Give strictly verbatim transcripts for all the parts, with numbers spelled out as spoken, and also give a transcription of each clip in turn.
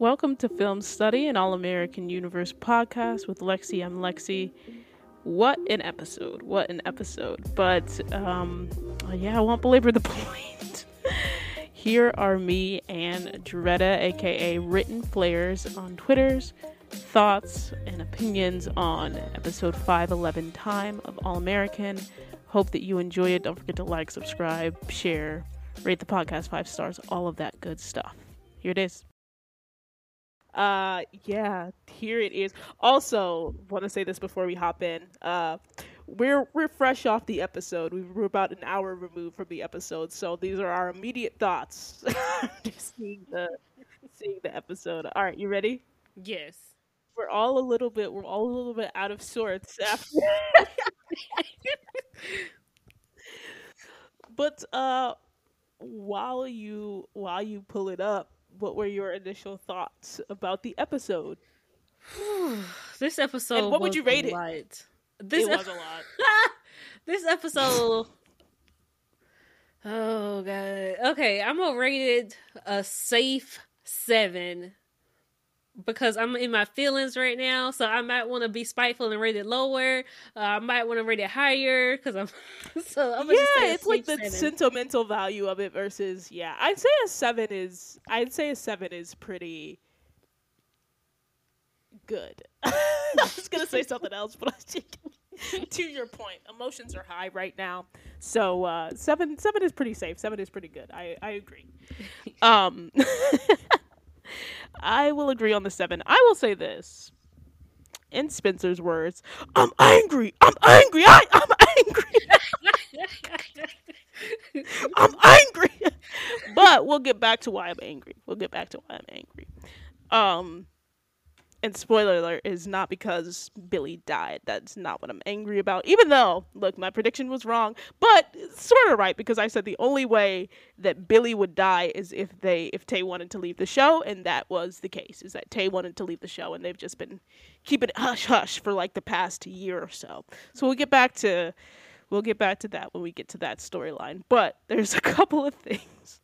Welcome to Film Study, an All-American Universe podcast with Lexi. I'm Lexi. What an episode. What an episode. But, um, yeah, I won't belabor the point. Here are me and Joretta, a k a. Written Flares on Twitter's thoughts and opinions on episode five eleven time of All-American. Hope that you enjoy it. Don't forget to like, subscribe, share, rate the podcast five stars, all of that good stuff. Here it is. Uh, yeah, here it is. Also, want to say this before we hop in. Uh, we're we're fresh off the episode. We were about an hour removed from the episode, so these are our immediate thoughts. Just seeing the seeing the episode. All right, you ready? Yes. We're all a little bit. We're all a little bit out of sorts after. But uh, while you while you pull it up, what were your initial thoughts about the episode? This episode. And what was would you rate it? Lot. This it ep- was a lot. This episode. Oh god. Okay, I'm gonna rate it a safe seven because I'm in my feelings right now. So I might want to be spiteful and rate it lower. Uh, I might want to rate it higher because I'm. So I'm gonna yeah, just say it's like the seven. Sentimental value of it versus yeah. I'd say a seven is. I'd say a seven is pretty good. I was gonna say something else, but I think to your point, emotions are high right now. So uh, seven, seven is pretty safe. Seven is pretty good. I, I agree. Um, I will agree on the seven. I will say this, in Spencer's words, "I'm angry. I'm angry. I, I'm angry. I'm angry." But we'll get back to why I'm angry. We'll get back to why I'm angry. Um. And spoiler alert is not because Billy died. That's not what I'm angry about. Even though, look, my prediction was wrong, but sort of right because I said the only way that Billy would die is if they if Tay wanted to leave the show, and that was the case. Is that Tay wanted to leave the show, and they've just been keeping it hush hush for like the past year or so. So we'll get back to we'll get back to that when we get to that storyline. But there's a couple of things.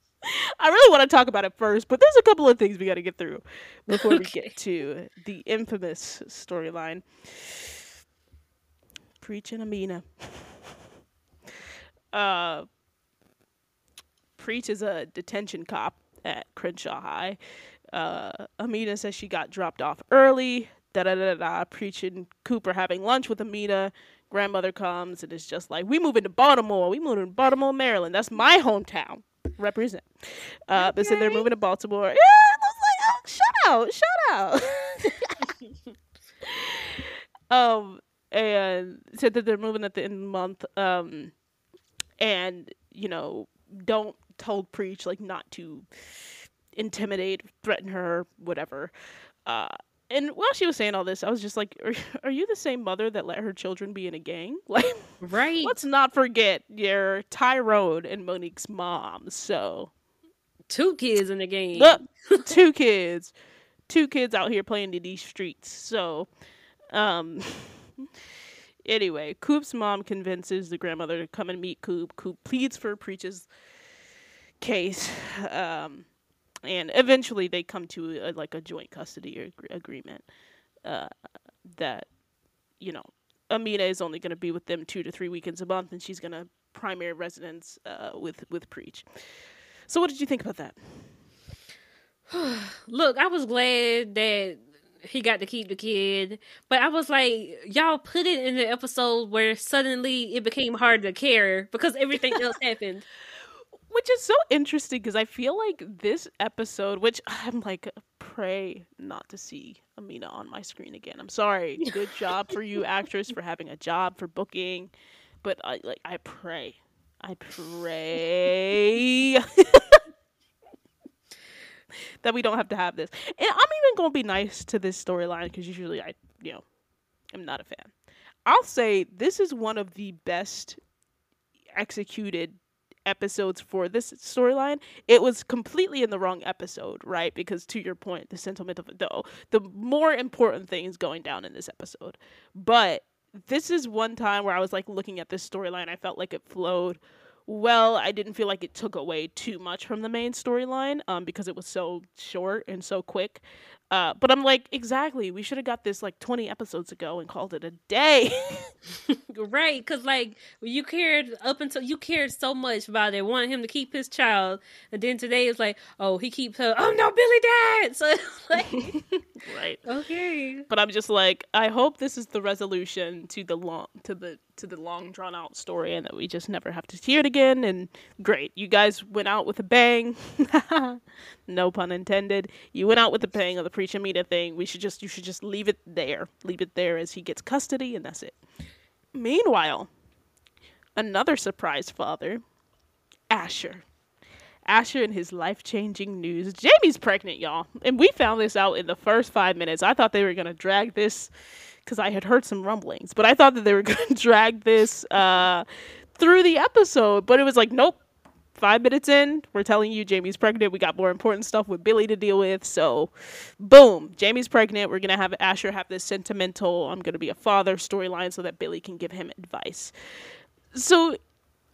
I really want to talk about it first, but there's a couple of things we got to get through before okay. we get to the infamous storyline. Preach and Amina. Uh, Preach is a detention cop at Crenshaw High. Uh, Amina says she got dropped off early. Da da da da. Preach and Cooper having lunch with Amina. Grandmother comes and is just like, "We moving to Baltimore. We moving to Baltimore, Maryland. That's my hometown." Represent. Uh, okay. But so they're moving to Baltimore. Yeah, it looks like, oh, shout out, shout out. um, and said that they're moving at the end of the month. Um, and, you know, don't told Preach, like, not to intimidate, threaten her, whatever. Uh, and while she was saying all this, I was just like, are, are you the same mother that let her children be in a gang? Like, right. Let's not forget you're Tyrone and Monique's mom. So two kids in the gang. Look, two kids. Two kids out here playing in these streets. So um, anyway, Coop's mom convinces the grandmother to come and meet Coop. Coop pleads for Preach's case. Um And eventually they come to a, like a joint custody ag- agreement uh, that, you know, Amina is only going to be with them two to three weekends a month, and she's going to primary residence uh, with, with Preach. So what did you think about that? Look, I was glad that he got to keep the kid, but I was like, y'all put it in the episode where suddenly it became hard to care because everything else happened. Which is so interesting because I feel like this episode, which I'm like, pray not to see Amina on my screen again. I'm sorry. Good job for you, actress, for having a job, for booking. But I like, I pray. I pray that we don't have to have this. And I'm even going to be nice to this storyline because usually I, you know, I'm not a fan. I'll say this is one of the best executed episodes for this storyline. It was completely in the wrong episode, right? Because to your point, the sentiment of the the more important thing is going down in this episode. But this is one time where I was like looking at this storyline, I felt like it flowed well, I didn't feel like it took away too much from the main storyline um, because it was so short and so quick. Uh, but I'm like, exactly. We should have got this like twenty episodes ago and called it a day. Right. Because like you cared up until you cared so much about it, wanted him to keep his child. And then today it's like, oh, he keeps her. Oh, no, Billy died. So it's like, right. Okay. But I'm just like, I hope this is the resolution to the long, to the, to the long drawn out story and that we just never have to hear it again. And great. You guys went out with a bang. No pun intended. You went out with the bang of the Preach Amina thing. We should just, you should just leave it there. Leave it there as he gets custody and that's it. Meanwhile, another surprise father, Asher. Asher and his life-changing news. Jamie's pregnant, y'all. And we found this out in the first five minutes. I thought they were going to drag this because I had heard some rumblings, but I thought that they were going to drag this uh, through the episode, but it was like, nope. Five minutes in, we're telling you Jamie's pregnant. We got more important stuff with Billy to deal with. So, boom, Jamie's pregnant. We're going to have Asher have this sentimental, I'm going to be a father storyline so that Billy can give him advice. So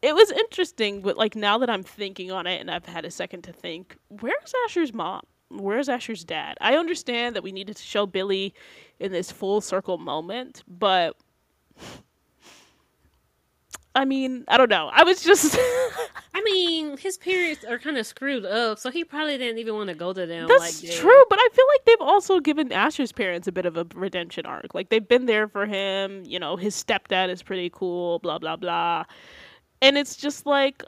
it was interesting, but like now that I'm thinking on it and I've had a second to think, where's Asher's mom? Where's Asher's dad? I understand that we needed to show Billy in this full circle moment, but I mean, I don't know. I was just... I mean, his parents are kind of screwed up, so he probably didn't even want to go to them. That's like, yeah. True, but I feel like they've also given Asher's parents a bit of a redemption arc. Like, they've been there for him. You know, his stepdad is pretty cool, blah, blah, blah. And it's just like,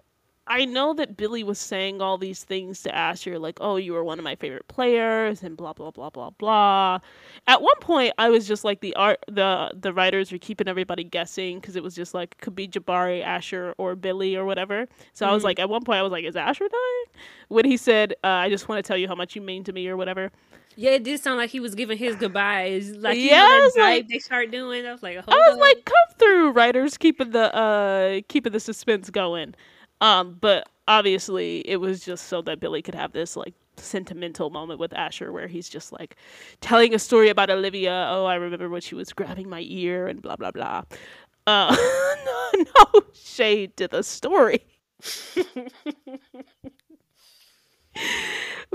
I know that Billy was saying all these things to Asher, like, oh, you were one of my favorite players, and blah, blah, blah, blah, blah. At one point, I was just like, the art, the the writers were keeping everybody guessing, because it was just like, could be Jabari, Asher, or Billy, or whatever. So mm-hmm. I was like, at one point, I was like, is Asher dying? When he said, uh, I just want to tell you how much you mean to me, or whatever. Yeah, it did sound like he was giving his goodbyes. Like, yeah, you know, that like, they start doing. I was like, Hold I was up. like, come through, writers, keeping the uh, keeping the suspense going. Um, but obviously it was just so that Billy could have this like sentimental moment with Asher where he's just like telling a story about Olivia. Oh, I remember when she was grabbing my ear and blah, blah, blah. Uh, no, no shade to the story.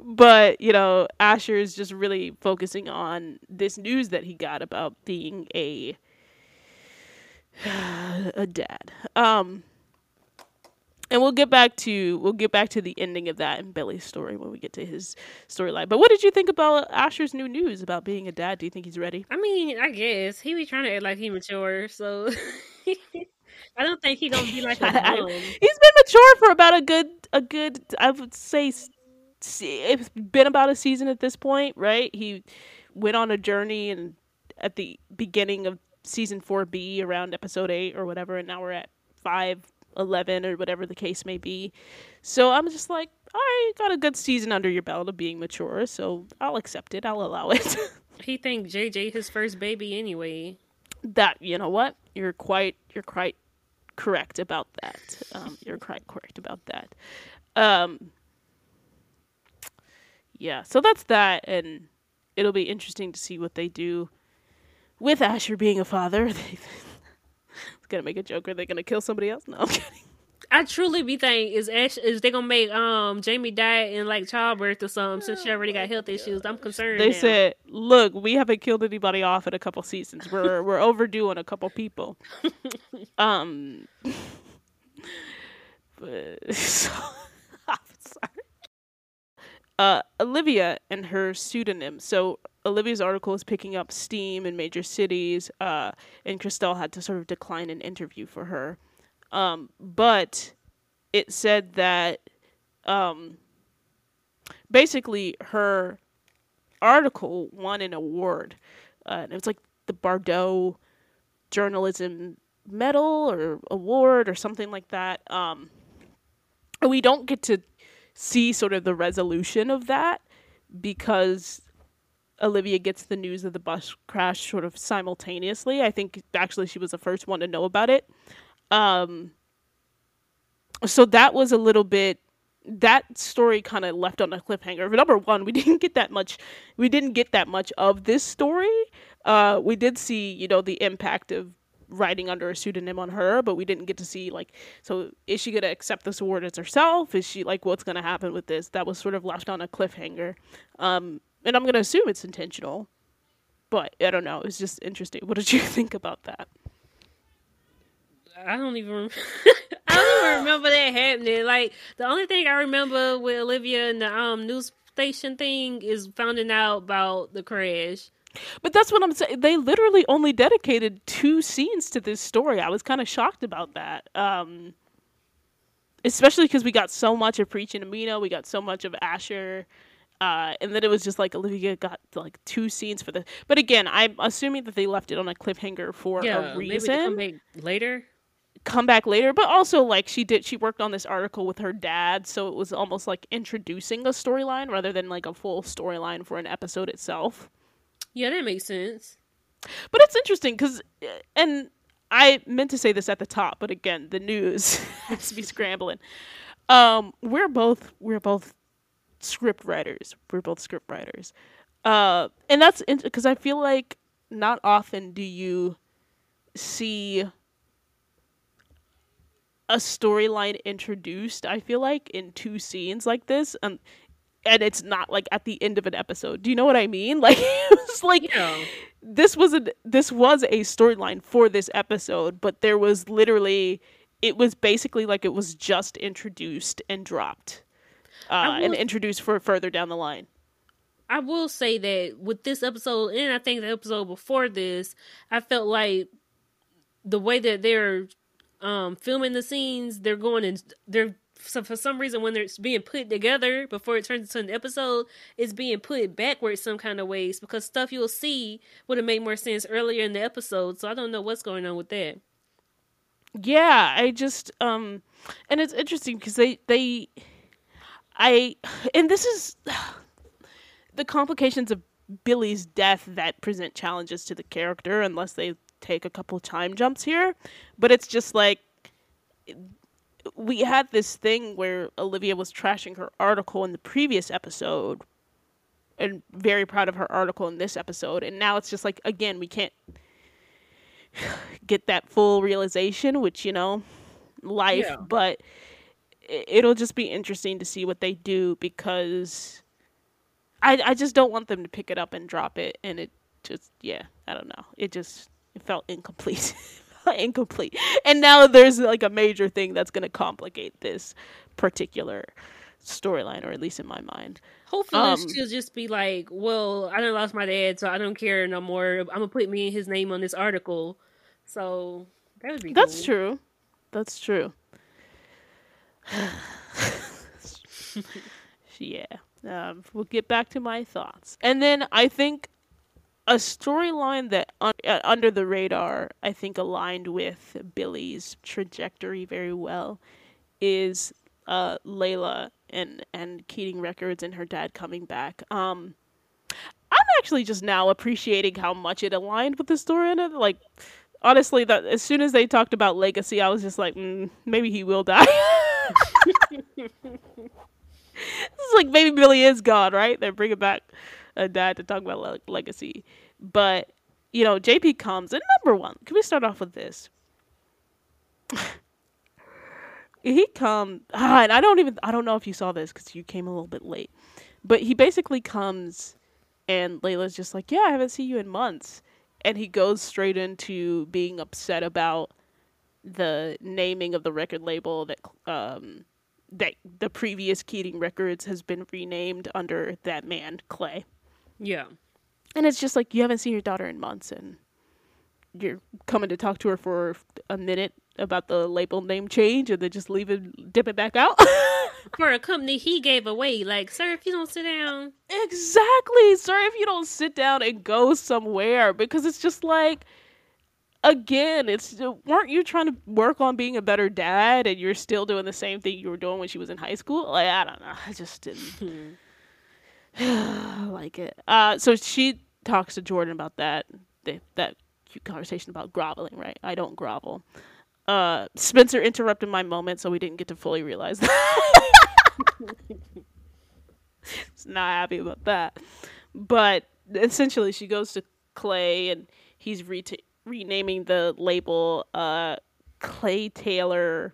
But, you know, Asher is just really focusing on this news that he got about being a, a dad. Um, And we'll get back to we'll get back to the ending of that and Billy's story when we get to his storyline. But what did you think about Asher's new news about being a dad? Do you think he's ready? I mean, I guess he be trying to act like he mature, so I don't think he gonna be like a mom. He's been mature for about a good a good I would say it's been about a season at this point, right? He went on a journey and at the beginning of season four B around episode eight or whatever, and now we're at five. eleven or whatever the case may be. So I'm just like, all right, got a good season under your belt of being mature, so I'll accept it. I'll allow it. He thinks J J his first baby anyway. That, you know what? You're quite, you're quite correct about that. Um, you're quite correct about that. Um, yeah, so that's that, and it'll be interesting to see what they do with Asher being a father. Gonna make a joke? Are they gonna kill somebody else? No, I'm kidding. I truly be thinking is Ash, is they gonna make um Jamie die in like childbirth or something since she already got health issues? I'm concerned. They now. said, look, we haven't killed anybody off in a couple seasons. We're we're overdue on a couple people. um, but, so I'm sorry. Uh, Olivia and her pseudonym. So Olivia's article is picking up steam in major cities, uh, and Christelle had to sort of decline an interview for her. Um, but it said that um, basically her article won an award. Uh, and it was like the Bardot Journalism Medal or award or something like that. Um, and we don't get to see sort of the resolution of that because Olivia gets the news of the bus crash sort of simultaneously. I think actually she was the first one to know about it. Um, so that was a little bit, that story kind of left on a cliffhanger. For number one, we didn't get that much, we didn't get that much of this story. Uh, we did see, you know, the impact of writing under a pseudonym on her, but we didn't get to see, like, so is she going to accept this award as herself? Is she, like, what's going to happen with this? That was sort of left on a cliffhanger. Um, and I'm going to assume it's intentional, but I don't know. It was just interesting. What did you think about that? I don't even remember. I don't even remember that happening. Like, the only thing I remember with Olivia and the um, news station thing is finding out about the crash. But that's what I'm saying. They literally only dedicated two scenes to this story. I was kind of shocked about that. Um, especially because we got so much of Preach and Amina. We got so much of Asher. Uh, and then it was just like Olivia got like two scenes for this. But again, I'm assuming that they left it on a cliffhanger for yeah, a reason. Maybe they come back later. Come back later. But also, like, she did, she worked on this article with her dad. So it was almost like introducing a storyline rather than like a full storyline for an episode itself. Yeah, that makes sense. But it's interesting because, and I meant to say this at the top, but again, the news has to be scrambling. Um, we're both we're both script writers. We're both script writers, uh, and that's because I feel like not often do you see a storyline introduced. I feel like in two scenes like this, um, and it's not like at the end of an episode. Do you know what I mean? Like, it was like, yeah. this was a this was a storyline for this episode, but there was literally, it was basically like it was just introduced and dropped, uh, will, and introduced for further down the line. I will say that with this episode, and I think the episode before this, I felt like the way that they're um, filming the scenes, they're going and they're. So for some reason, when it's being put together before it turns into an episode, it's being put backwards some kind of ways, because stuff you'll see would have made more sense earlier in the episode. So I don't know what's going on with that. Yeah, I just um, and it's interesting because they they I and this is the complications of Billy's death that present challenges to the character unless they take a couple time jumps here, but it's just like. We had this thing where Olivia was trashing her article in the previous episode and very proud of her article in this episode. And now it's just like, again, we can't get that full realization, which, you know, life, yeah. But it'll just be interesting to see what they do, because I, I just don't want them to pick it up and drop it. And it just, yeah, I don't know. It just, it felt incomplete. Incomplete. And now there's like a major thing that's going to complicate this particular storyline, or at least in my mind. Hopefully um, she'll just be like, well, I done lost my dad, so I don't care no more. I'm gonna put me and his name on this article. So that would be that's cool. true that's true Yeah, um, we'll get back to my thoughts. And then I think a storyline that, un- uh, under the radar, I think aligned with Billy's trajectory very well is uh, Layla and, and Keating Records and her dad coming back. Um, I'm actually just now appreciating how much it aligned with the story. And like, honestly, that as soon as they talked about legacy, I was just like, mm, maybe he will die. This is like, maybe Billy is gone, right? They bring it back. A dad to talk about le- legacy. But, you know, J P comes in number one. Can we start off with this? He comes, ah, and I don't even, I don't know if you saw this because you came a little bit late, but he basically comes and Layla's just like, yeah, I haven't seen you in months. And he goes straight into being upset about the naming of the record label that, um, that the previous Keating Records has been renamed under that man, Clay. Yeah. And it's just like, you haven't seen your daughter in months and you're coming to talk to her for a minute about the label name change and then just leave it, dip it back out. For a company he gave away. Like, sir, if you don't sit down. Exactly. Sir, if you don't sit down and go somewhere. Because it's just like, again, it's, weren't you trying to work on being a better dad and you're still doing the same thing you were doing when she was in high school? Like, I don't know. I just didn't. Like it. Uh, so she talks to Jordan about that they, that cute conversation about groveling, right? I don't grovel. Uh, Spencer interrupted my moment, so we didn't get to fully realize that. It's not happy about that. But essentially, she goes to Clay, and he's re- renaming the label uh, Clay Taylor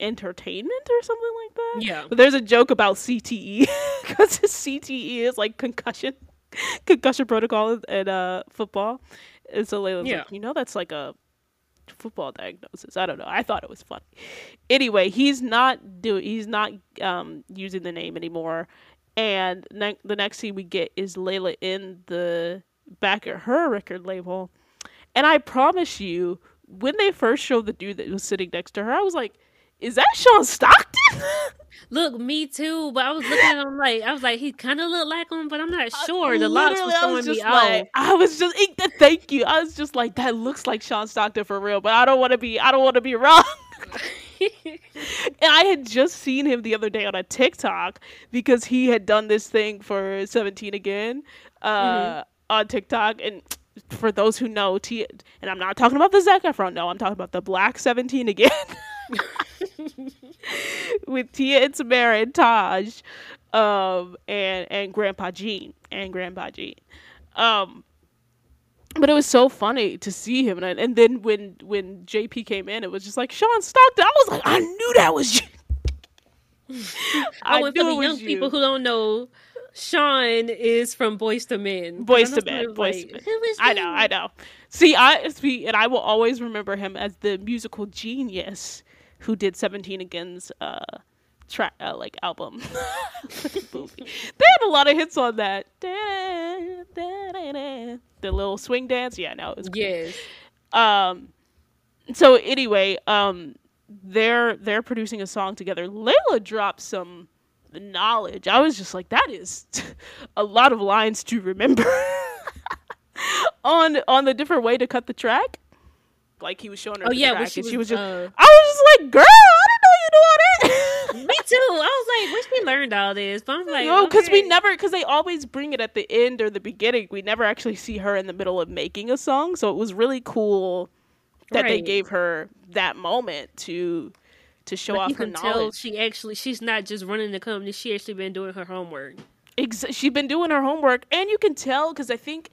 Entertainment or something like that. Yeah. But there's a joke about C T E because C T E is like concussion, concussion protocol in uh, football. And so Layla's yeah. like, you know, that's like a football diagnosis. I don't know. I thought it was funny. Anyway, he's not do. He's not um, using the name anymore. And ne- the next scene we get is Layla in the back at her record label. And I promise you, when they first showed the dude that was sitting next to her, I was like, is that Sean Stockton? Look, me too. But I was looking at him like, I was like, he kind of looked like him, but I'm not sure. I, the locks was throwing was me like, off. I was just, thank you. I was just like, that looks like Sean Stockton for real, but I don't want to be, I don't want to be wrong. And I had just seen him the other day on a TikTok because he had done this thing for seventeen Again uh, mm-hmm. on TikTok. And for those who know, T- and I'm not talking about the Zac Efron, no, I'm talking about the Black seventeen Again with Tia and Samara and Taj um, and, and Grandpa Gene and Grandpa Gene. Um, But it was so funny to see him. And, I, and then when, when J P came in, it was just like, Sean Stockton. I was like, I knew that was you. I, I went knew for the young you. people who don't know, Sean is from Boyz two Men. Boyz two Men. Boyz two Men. I know, I know. See, I see, and I will always remember him as the musical genius who did seventeen Again's uh, track, uh, like album. Movie. They had a lot of hits on that. Da, da, da, da. The little swing dance. Yeah, no, it was cool. Yes. Um, so anyway, um, they're they're producing a song together. Layla dropped some knowledge. I was just like, that is t- a lot of lines to remember on on the different way to cut the track. Like he was showing her oh, the yeah, track, she and was, she was just. Uh... I was just like, girl, I didn't know you knew all that. Me too. I was like, wish we learned all this. But I'm like, no, because okay. we never, because they always bring it at the end or the beginning. We never actually see her in the middle of making a song, so it was really cool that right. they gave her that moment to to show like off her knowledge. Tell she actually, she's not just running the company. She actually been doing her homework. Ex- she's been doing her homework, and you can tell because I think,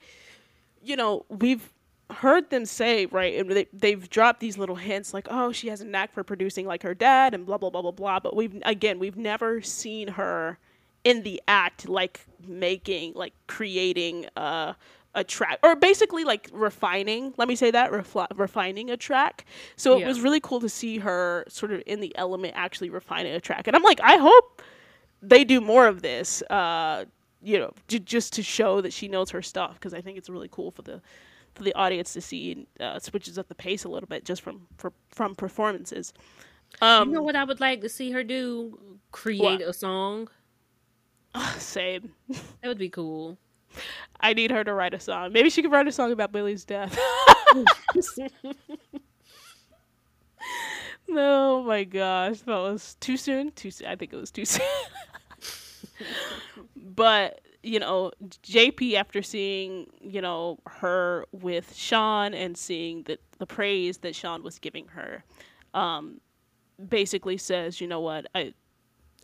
you know, we've. heard them say, right, and they, they've dropped these little hints like, oh, she has a knack for producing like her dad and blah blah blah blah blah, but we've again we've never seen her in the act like making like creating uh a track or basically like refining let me say that refli- refining a track. So yeah. it was really cool to see her sort of in the element actually refining a track, and I'm like, I hope they do more of this, uh you know, j- just to show that she knows her stuff, because I think it's really cool for the for the audience to see, and uh, switches up the pace a little bit just from for, from performances. Um, you know what I would like to see her do? Create what? a song. Oh, same. That would be cool. I need her to write a song. Maybe she could write a song about Billy's death. No, my gosh. That was too soon. Too soon. I think it was too soon. But... you know, J P, after seeing, you know, her with Sean and seeing that the praise that Sean was giving her, um, basically says, you know what, I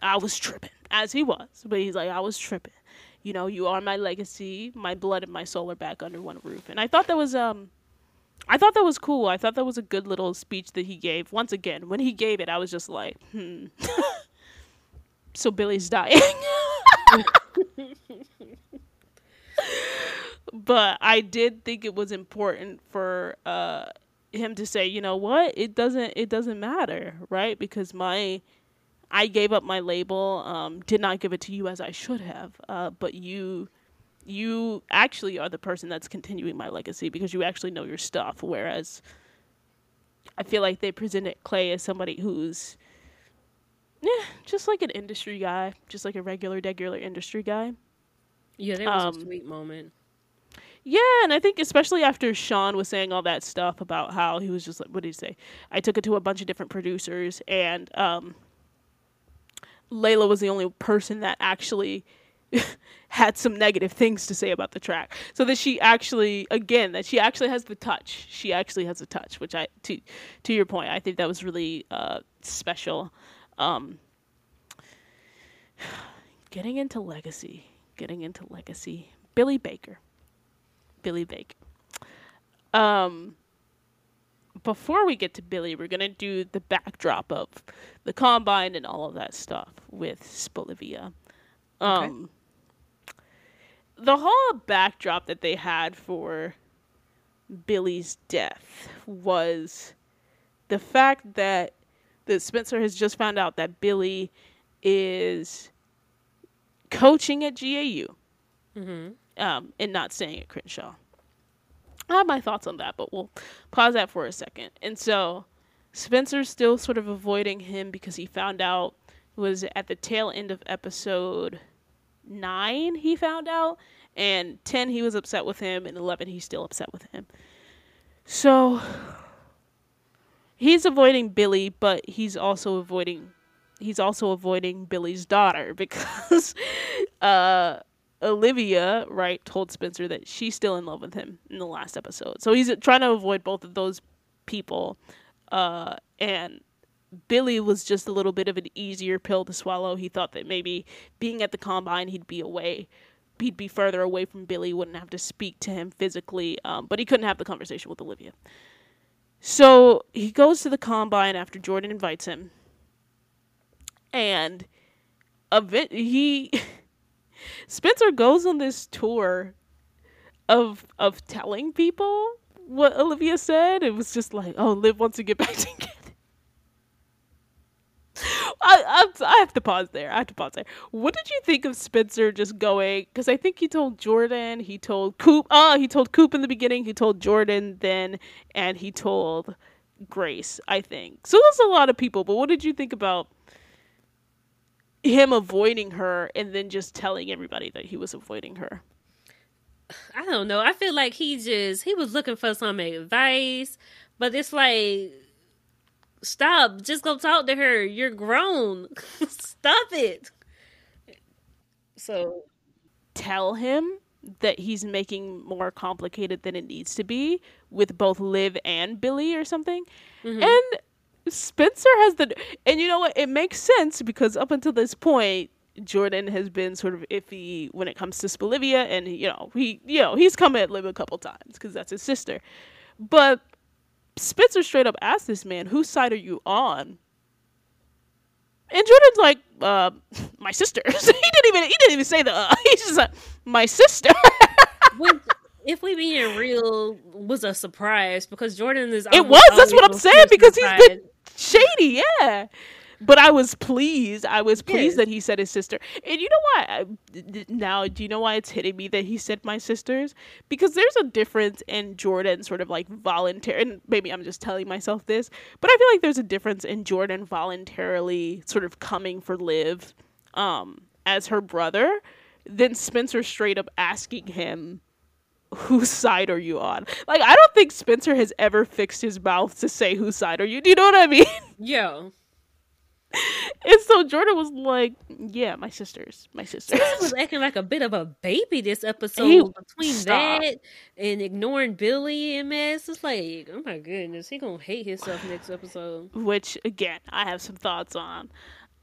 I was tripping, as he was, but he's like, I was tripping. You know, you are my legacy, my blood and my soul are back under one roof. And I thought that was, um, I thought that was cool. I thought that was a good little speech that he gave. Once again, when he gave it, I was just like, hmm. So Billy's dying. But I did think it was important for uh, him to say, you know what, it doesn't it doesn't matter, right? Because my I gave up my label, um, did not give it to you as I should have, uh, but you you actually are the person that's continuing my legacy because you actually know your stuff. Whereas I feel like they presented Clay as somebody who's yeah, just like an industry guy, just like a regular, regular industry guy. Yeah, that was um, a sweet moment. Yeah, and I think especially after Sean was saying all that stuff about how he was just like, what did he say? I took it to a bunch of different producers, and um, Layla was the only person that actually had some negative things to say about the track. So that she actually, again, that she actually has the touch. She actually has the touch, which I, to, to your point, I think that was really uh, special. Um, getting into legacy, getting into legacy, Billy Baker, Billy Baker. Um, before we get to Billy, we're going to do the backdrop of the Combine and all of that stuff with Spolivia. Um, okay. The whole backdrop that they had for Billy's death was the fact that, that Spencer has just found out that Billy is coaching at G A U. Mm-hmm. um, and not staying at Crenshaw. I have my thoughts on that, but we'll pause that for a second. And so Spencer's still sort of avoiding him because he found out, it was at the tail end of episode nine he found out, and ten he was upset with him, and eleven he's still upset with him. So he's avoiding Billy, but he's also avoiding he's also avoiding Billy's daughter because uh Olivia, right, told Spencer that she's still in love with him in the last episode. So he's trying to avoid both of those people. Uh, and Billy was just a little bit of an easier pill to swallow. He thought that maybe being at the Combine, he'd be away. He'd be further away from Billy, wouldn't have to speak to him physically. Um, but he couldn't have the conversation with Olivia. So he goes to the Combine after Jordan invites him. And event- he... Spencer goes on this tour of of telling people what Olivia said. It was just like, oh, Liv wants to get back together. I, I I have to pause there. I have to pause there. What did you think of Spencer just going? Because I think he told Jordan, he told Coop. Uh, he told Coop in the beginning. He told Jordan then, and he told Grace, I think. So that's a lot of people. But what did you think about him avoiding her and then just telling everybody that he was avoiding her? I don't know. I feel like he just, he was looking for some advice, but it's like, stop, just go talk to her. You're grown. Stop it. So tell him that he's making more complicated than it needs to be with both Liv and Billy or something. Mm-hmm. And Spencer has the, and you know what, it makes sense because up until this point, Jordan has been sort of iffy when it comes to Spolivia, and you know he, you know he's come at Liv a couple times because that's his sister. But Spencer straight up asked this man, "Whose side are you on?" And Jordan's like, uh, "My sister." he didn't even he didn't even say the. Uh, he's just like, "My sister." When- If we being real, was a surprise because Jordan is. Almost, it was. That's what I'm saying because surprised. He's been shady, yeah. But I was pleased. I was pleased yes. that he said his sister. And you know why? Now, do you know why it's hitting me that he said my sisters? Because there's a difference in Jordan sort of like volunteer. And maybe I'm just telling myself this, but I feel like there's a difference in Jordan voluntarily sort of coming for Liv, um, as her brother, than Spencer straight up asking him, whose side are you on? Like, I don't think Spencer has ever fixed his mouth to say, whose side are you? Do you know what I mean? Yeah. And so Jordan was like, yeah, my sisters. My sisters. He was acting like a bit of a baby this episode. He, between stop. that and ignoring Billy and mess. It's like, oh my goodness, he gonna hate himself next episode. Which, again, I have some thoughts on.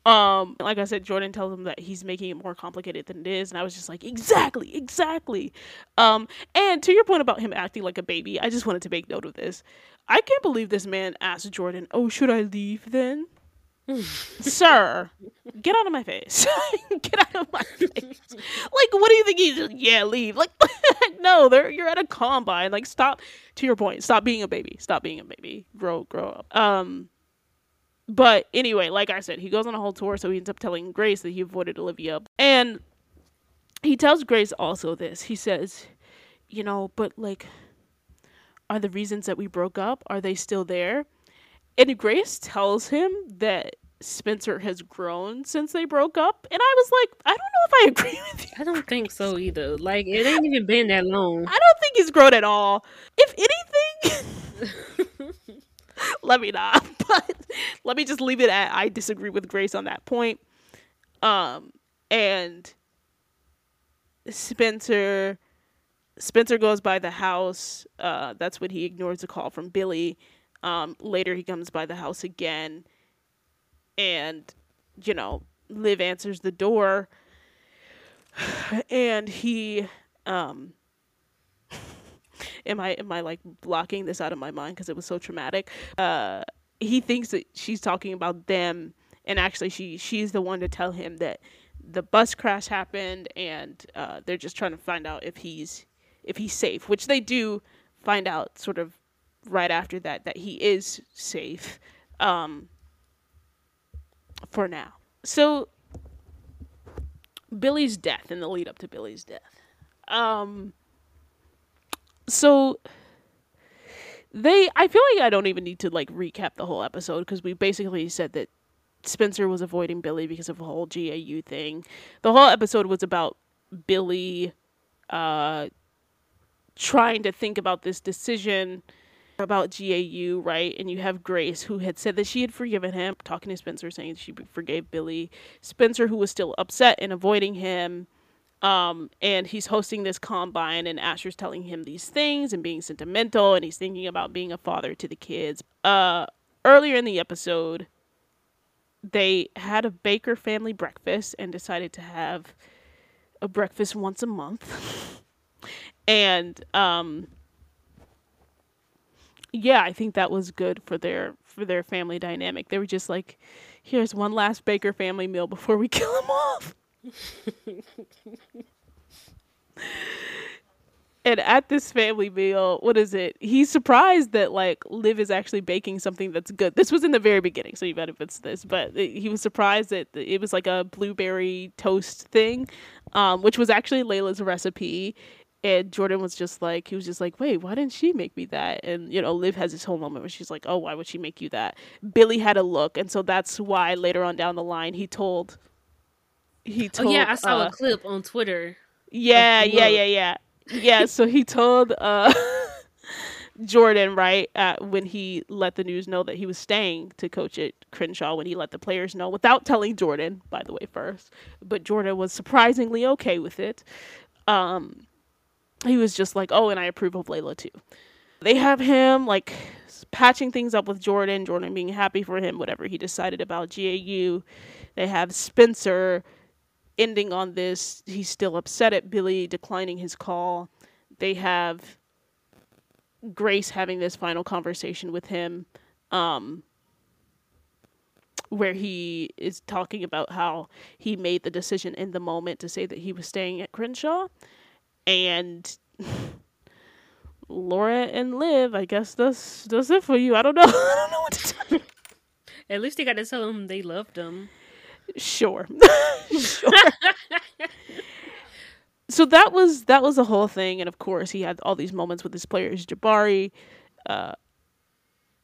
Um, like I said, Jordan tells him that he's making it more complicated than it is, and I was just like, exactly, exactly. Um, and to your point about him acting like a baby, I just wanted to make note of this. I can't believe this man asked Jordan, "Oh, should I leave then?" Sir, get out of my face. Get out of my face. Like, what do you think he's just, yeah, leave? Like, no, they're, you're at a Combine. Like, stop, to your point, stop being a baby. Stop being a baby. Grow, grow up. Um... But anyway, like I said, he goes on a whole tour, so he ends up telling Grace that he avoided Olivia. And he tells Grace also this. He says, you know, but like, are the reasons that we broke up, are they still there? And Grace tells him that Spencer has grown since they broke up. And I was like, I don't know if I agree with you. I don't think so either. Like, it ain't even been that long. I don't think he's grown at all. If anything... Let me not, but let me just leave it at I disagree with Grace on that point. Um, and Spencer, Spencer goes by the house. Uh, that's when he ignores a call from Billy. Um, later he comes by the house again, and you know, Liv answers the door, and he, um, am I am I like blocking this out of my mind because it was so traumatic? Uh, he thinks that she's talking about them, and actually she she's the one to tell him that the bus crash happened, and uh, they're just trying to find out if he's if he's safe, which they do find out sort of right after that that he is safe, um, for now. So Billy's death and the lead up to Billy's death. Um, so they, I feel like I don't even need to like recap the whole episode because we basically said that Spencer was avoiding Billy because of the whole G A U thing. The whole episode was about Billy, uh, trying to think about this decision about G A U, right? And you have Grace, who had said that she had forgiven him, talking to Spencer, saying she forgave Billy. Spencer, who was still upset and avoiding him, um, and he's hosting this combine, and Asher's telling him these things and being sentimental, and he's thinking about being a father to the kids. Uh, earlier in the episode, they had a Baker family breakfast and decided to have a breakfast once a month. and, um... yeah, I think that was good for their for their family dynamic. They were just like, here's one last Baker family meal before we kill him off. And at this family meal, what is it? He's surprised that like Liv is actually baking something that's good. This was in the very beginning, so you better miss this. But he was surprised that it was like a blueberry toast thing, um, which was actually Layla's recipe. And Jordan was just like, he was just like, wait, why didn't she make me that? And, you know, Liv has this whole moment where she's like, oh, why would she make you that? Billy had a look. And so that's why later on down the line, he told, he told. Oh, yeah, I saw uh, a clip on Twitter. Yeah, yeah, yeah, yeah. Yeah, so he told uh, Jordan, right, uh, when he let the news know that he was staying to coach at Crenshaw, when he let the players know, without telling Jordan, by the way, first. But Jordan was surprisingly okay with it. Um... He was just like, oh, and I approve of Layla too. They have him like patching things up with Jordan, Jordan being happy for him, whatever he decided about G A U. They have Spencer ending on this. He's still upset at Billy declining his call. They have Grace having this final conversation with him, um, where he is talking about how he made the decision in the moment to say that he was staying at Crenshaw. And Laura and Liv, I guess that's that's it for you. I don't know. I don't know what to tell you. At least they got to tell them they loved them. Sure. Sure. So that was that was the whole thing, and of course he had all these moments with his players, Jabari, uh,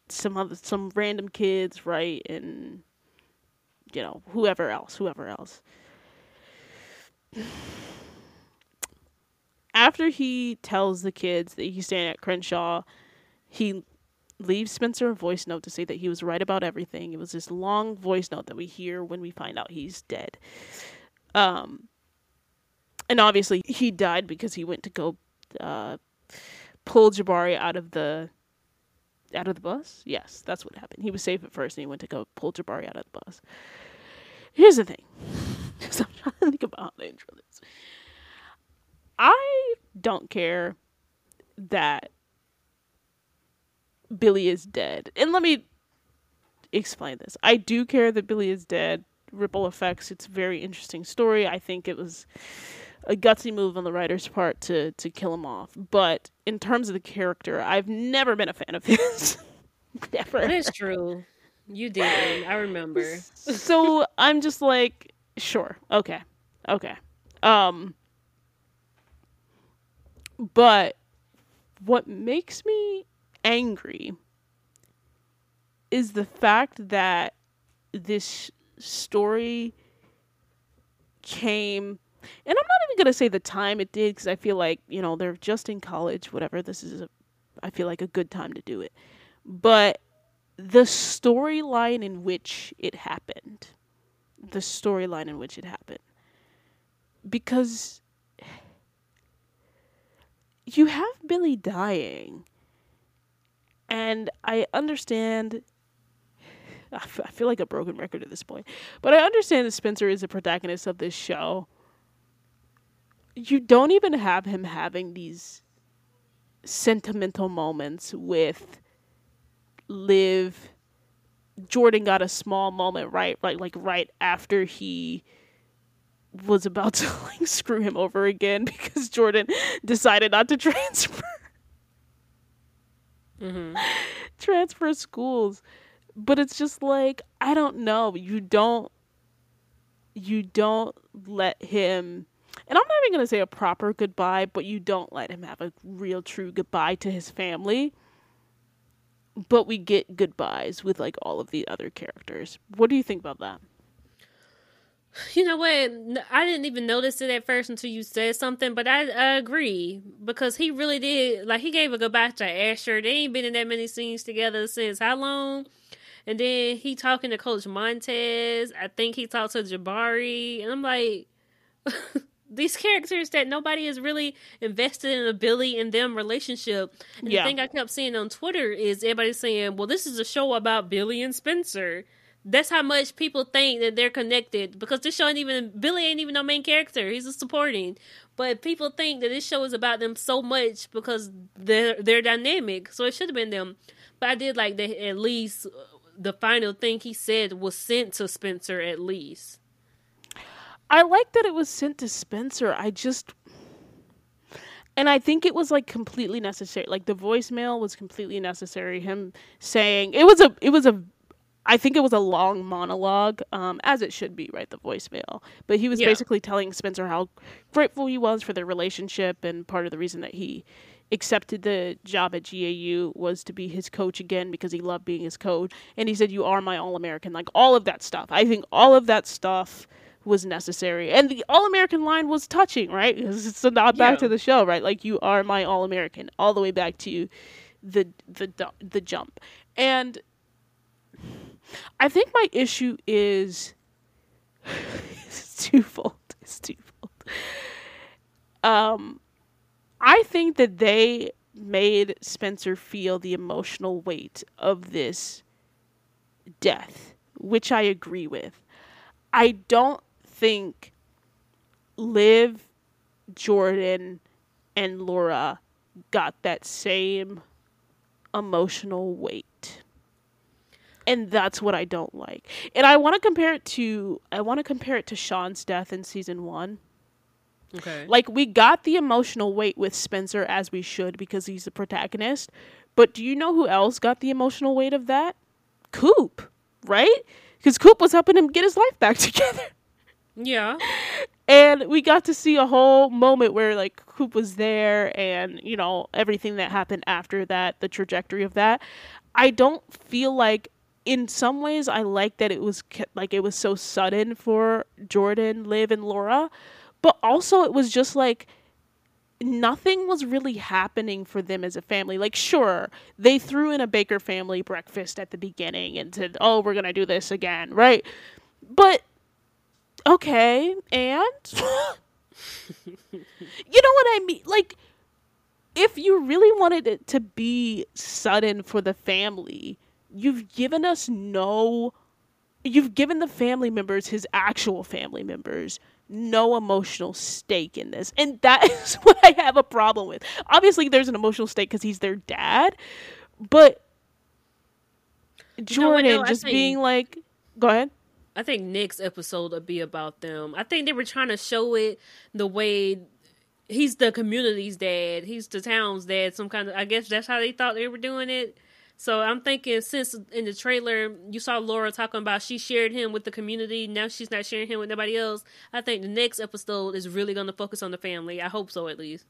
some other some random kids, right, and you know whoever else, whoever else. After he tells the kids that he's staying at Crenshaw, he leaves Spencer a voice note to say that he was right about everything. It was this long voice note that we hear when we find out he's dead. Um, and obviously he died because he went to go uh, pull Jabari out of the out of the bus. Yes, that's what happened. He was safe at first, and he went to go pull Jabari out of the bus. Here's the thing. So I'm trying to think about how to intro this. I don't care that Billy is dead. And let me explain this. I do care that Billy is dead. Ripple effects. It's a very interesting story. I think it was a gutsy move on the writer's part to, to kill him off. But in terms of the character, I've never been a fan of his. Never. That is true. You did. I remember. So I'm just like, sure. Okay. Okay. Um... But what makes me angry is the fact that this story came, and I'm not even going to say the time it did, because I feel like, you know, they're just in college, whatever. This is, a, I feel like, a good time to do it. But the storyline in which it happened, the storyline in which it happened, because you have Billy dying, and I understand, I, f- I feel like a broken record at this point, but I understand that Spencer is the protagonist of this show. You don't even have him having these sentimental moments with Liv. Jordan got a small moment right, like like right after he was about to like screw him over again because Jordan decided not to transfer mm-hmm. transfer schools. But it's just like, I don't know. You don't you don't let him, and I'm not even gonna say a proper goodbye, but you don't let him have a real true goodbye to his family. But we get goodbyes with like all of the other characters. What do you think about that? You know what? I didn't even notice it at first until you said something, but I, I agree, because he really did. Like, he gave a goodbye to Asher. They ain't been in that many scenes together since how long? And then he talking to Coach Montez. I think he talked to Jabari. And I'm like, these characters that nobody is really invested in a Billy and them relationship. And yeah. The thing I kept seeing on Twitter is everybody saying, well, this is a show about Billy and Spencer. That's how much people think that they're connected, because this show ain't even, Billy ain't even no main character. He's a supporting. But people think that this show is about them so much because they're, they're dynamic. So it should have been them. But I did like that at least the final thing he said was sent to Spencer at least. I like that it was sent to Spencer. I just, and I think it was like completely necessary. Like the voicemail was completely necessary. Him saying, it was a, it was a, I think it was a long monologue, um, as it should be, right? The voicemail. But he was yeah. basically telling Spencer how grateful he was for their relationship, and part of the reason that he accepted the job at G A U was to be his coach again because he loved being his coach. And he said, you are my All-American. Like, all of that stuff. I think all of that stuff was necessary. And the All-American line was touching, right? Because it's a nod back yeah. to the show, right? Like, you are my All-American, all the way back to the the the jump. And I think my issue is it's twofold. It's twofold. Um, I think that they made Spencer feel the emotional weight of this death, which I agree with. I don't think Liv, Jordan, and Laura got that same emotional weight. And that's what I don't like. And I want to compare it to I want to compare it to Sean's death in season one. Okay. Like, we got the emotional weight with Spencer, as we should, because he's the protagonist. But do you know who else got the emotional weight of that? Coop, right? Because Coop was helping him get his life back together. Yeah. And we got to see a whole moment where, like, Coop was there, and, you know, everything that happened after that, the trajectory of that. I don't feel like, in some ways, I like that it was like it was so sudden for Jordan, Liv, and Laura, but also it was just like nothing was really happening for them as a family. Like, sure, they threw in a Baker family breakfast at the beginning and said, "Oh, we're gonna do this again," right? But okay, and you know what I mean, like. If you really wanted it to be sudden for the family, you've given us no, you've given the family members, his actual family members, no emotional stake in this. And that is what I have a problem with. Obviously, there's an emotional stake because he's their dad, but Jordan no, no, just think, being like, go ahead. I think next episode will be about them. I think they were trying to show it the way. He's the community's dad. He's the town's dad. Some kind of, I guess that's how they thought they were doing it. So I'm thinking, since in the trailer you saw Laura talking about she shared him with the community, now she's not sharing him with nobody else. I think the next episode is really going to focus on the family. I hope so, at least.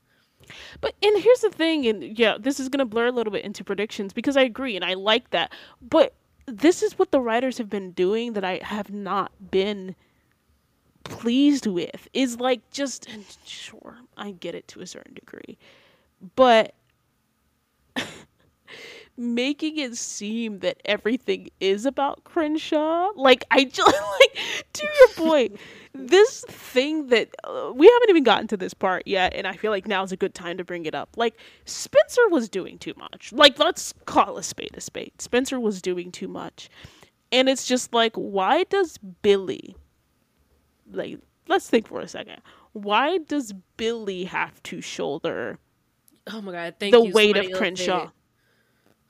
But, and here's the thing, and yeah, this is going to blur a little bit into predictions because I agree and I like that. But this is what the writers have been doing that I have not been pleased with, is like, just sure, I get it to a certain degree, but making it seem that everything is about Crenshaw, like, I just, like, to your point, this thing that uh, we haven't even gotten to this part yet, and I feel like now is a good time to bring it up. Like, Spencer was doing too much. Like, let's call a spade a spade. Spencer was doing too much, and it's just like, why does Billy, like, let's think for a second. Why does Billy have to shoulder oh my god, thank the you. weight Somebody of Crenshaw.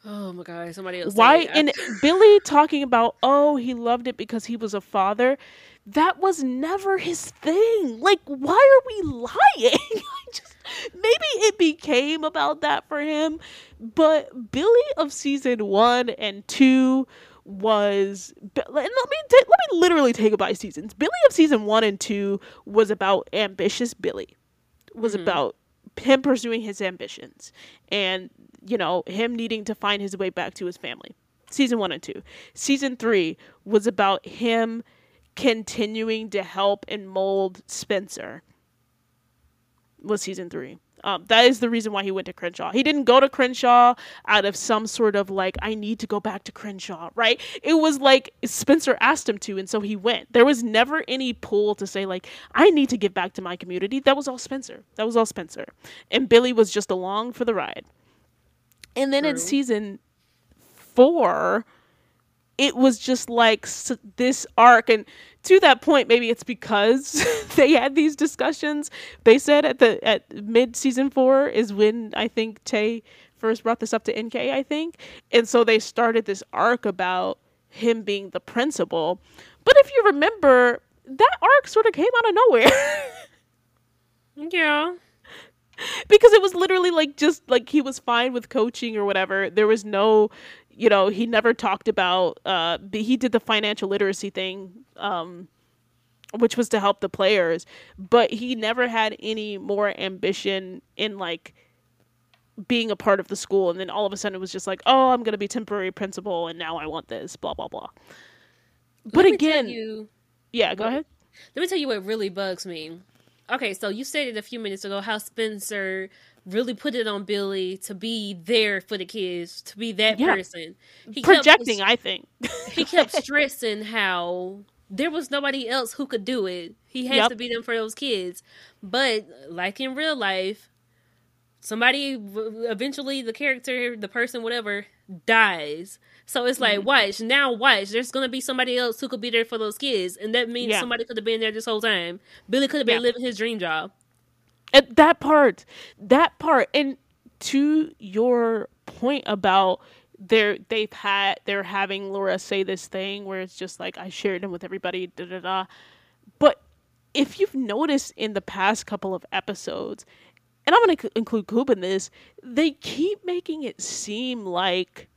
Oh my god, somebody else. Why and Billy talking about, oh, he loved it because he was a father. That was never his thing. Like, why are we lying? I just, maybe it became about that for him, but Billy of season one and two was, and let me t- let me literally take it by seasons. Billy of season one and two was about ambitious Billy. Was mm-hmm. about him pursuing his ambitions and, you know, him needing to find his way back to his family. Season one and two. Season three was about him continuing to help and mold Spencer. Was season three. Um, that is the reason why he went to Crenshaw. He didn't go to Crenshaw out of some sort of like, I need to go back to Crenshaw, right? It was like Spencer asked him to, and so he went. There was never any pull to say like, I need to get back to my community. That was all Spencer. That was all Spencer. And Billy was just along for the ride. And then True. in season four, it was just like s- this arc. And to that point, maybe it's because they had these discussions. They said at the at mid season four is when I think Tay first brought this up to N K, I think. And so they started this arc about him being the principal. But if you remember, that arc sort of came out of nowhere. Yeah. Because it was literally like just like he was fine with coaching or whatever. There was no, you know, he never talked about, uh, he did the financial literacy thing, um, which was to help the players, but he never had any more ambition in like being a part of the school. And then all of a sudden it was just like, oh, I'm going to be temporary principal and now I want this, blah, blah, blah. But again, you, yeah, go what, ahead. Let me tell you what really bugs me. Okay, so you said it a few minutes ago, how Spencer really put it on Billy to be there for the kids, to be that yeah. person. He Projecting, kept, I think. He kept stressing how there was nobody else who could do it. He has yep. to be them for those kids. But like in real life, somebody, eventually the character, the person, whatever, dies. So it's like, mm-hmm. watch, now watch. There's going to be somebody else who could be there for those kids. And that means yeah. somebody could have been there this whole time. Billy could have been yeah. living his dream job. At that part, that part. And to your point about they're, they've had, they're having Laura say this thing where it's just like, I shared him with everybody, da da da. But if you've noticed in the past couple of episodes, and I'm going to include Coop in this, they keep making it seem like,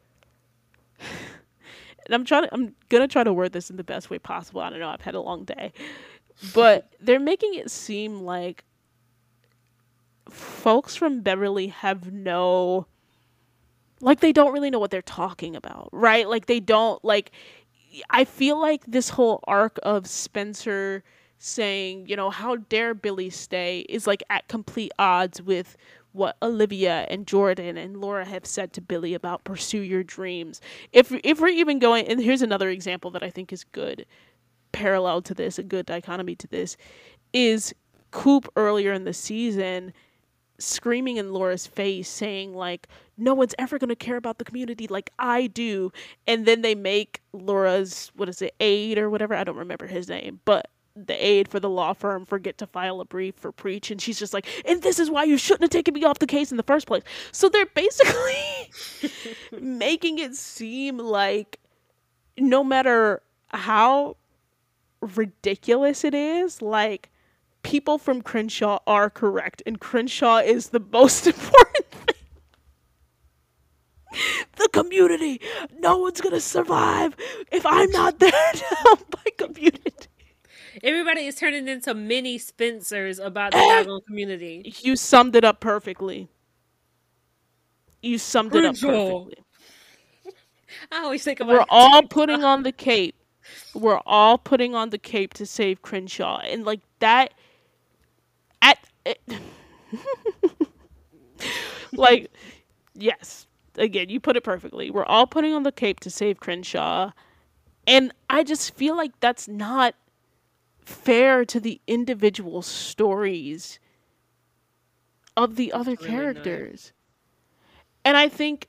and I'm trying to, I'm gonna try to word this in the best way possible. I don't know. I've had a long day, but they're making it seem like folks from Beverly have no, like they don't really know what they're talking about, right? Like they don't like. I feel like this whole arc of Spencer saying, you know, how dare Billy stay is like at complete odds with what Olivia and Jordan and Laura have said to Billy about pursue your dreams. If if we're even going, and here's another example that I think is good parallel to this, a good dichotomy to this, is Coop earlier in the season screaming in Laura's face saying like, no one's ever going to care about the community like I do. And then they make Laura's, what is it, aide or whatever, I don't remember his name, but the aide for the law firm forget to file a brief for Preach, and she's just like, and this is why you shouldn't have taken me off the case in the first place. So they're basically making it seem like no matter how ridiculous it is, like people from Crenshaw are correct and Crenshaw is the most important thing. The community, no one's gonna survive if I'm not there to help my community. Everybody is turning into mini Spencers about the Chicago community. You summed it up perfectly. You summed Crucial. it up perfectly. I always think about We're it. all putting on the cape. We're all putting on the cape to save Crenshaw. And like that at it, like yes. Again, you put it perfectly. We're all putting on the cape to save Crenshaw. And I just feel like that's not fair to the individual stories of the other really characters. Nice. And I think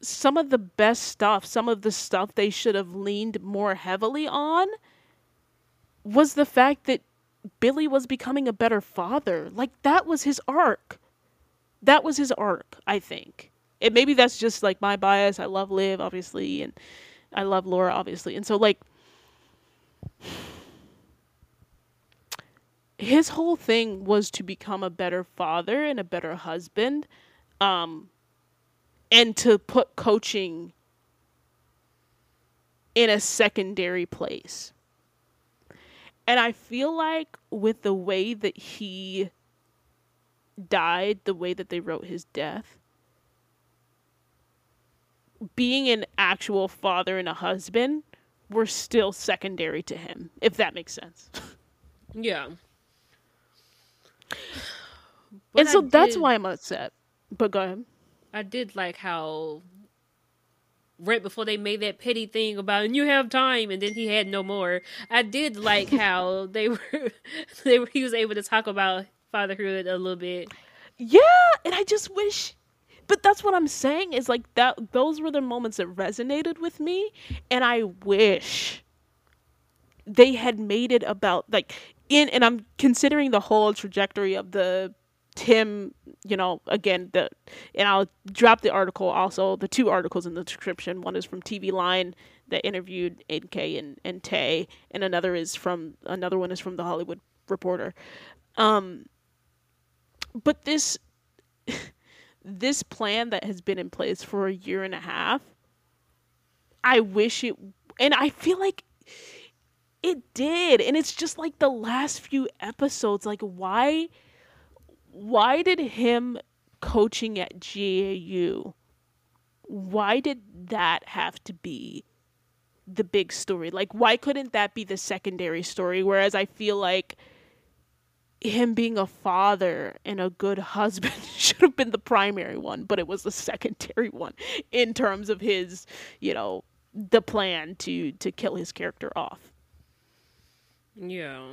some of the best stuff, some of the stuff they should have leaned more heavily on was the fact that Billy was becoming a better father. Like that was his arc. that was his arc, I think. And maybe that's just like my bias. I love Liv, obviously, and I love Laura, obviously. And so like his whole thing was to become a better father and a better husband, um, and to put coaching in a secondary place. And I feel like with the way that he died, the way that they wrote his death, being an actual father and a husband were still secondary to him, if that makes sense. Yeah. But and so did, that's why I'm upset. But go ahead. I did like how right before they made that petty thing about, and you have time, and then he had no more. I did like how they were, they were, he was able to talk about fatherhood a little bit. Yeah, and I just wish... But that's what I'm saying is like that. Those were the moments that resonated with me. And I wish they had made it about like in, and I'm considering the whole trajectory of the Tim, you know, again, the, and I'll drop the article also, the two articles in the description. One is from T V Line that interviewed N K and, and Tay. And another is from, another one is from the Hollywood Reporter. Um, but this... This plan that has been in place for a year and a half, I wish it, and I feel like it did. And it's just like the last few episodes, like why, why did him coaching at G A U, why did that have to be the big story? Like, why couldn't that be the secondary story? Whereas I feel like him being a father and a good husband should have been the primary one, but it was the secondary one in terms of his, you know, the plan to to kill his character off. Yeah.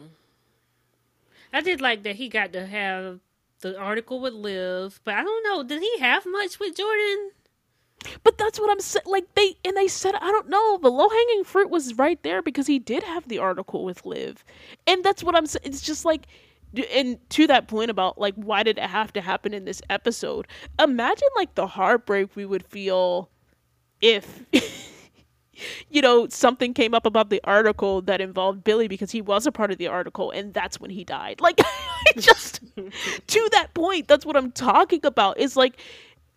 I did like that he got to have the article with Liv, but I don't know, did he have much with Jordan? But that's what I'm saying. Like they, and they said, I don't know, the low hanging fruit was right there because he did have the article with Liv. And that's what I'm saying. It's just like, and to that point about like why did it have to happen in this episode, imagine like the heartbreak we would feel if you know something came up about the article that involved Billy because he was a part of the article and that's when he died. Like just to that point, that's what I'm talking about. It's like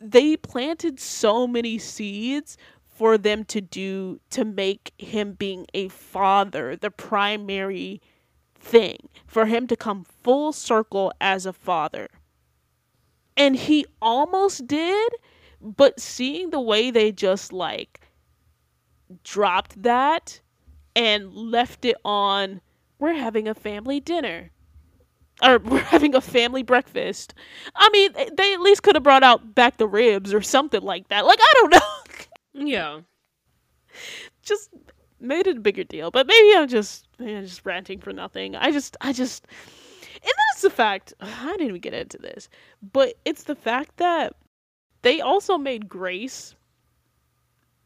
they planted so many seeds for them to do to make him being a father the primary thing, for him to come full circle as a father, and he almost did, but seeing the way they just like dropped that and left it on we're having a family dinner or we're having a family breakfast, I mean they at least could have brought out back the ribs or something like that. Like I don't know. Yeah, just made it a bigger deal. But maybe I'm just maybe I'm just ranting for nothing. I just I just and that's the fact, I didn't even get into this, but it's the fact that they also made Grace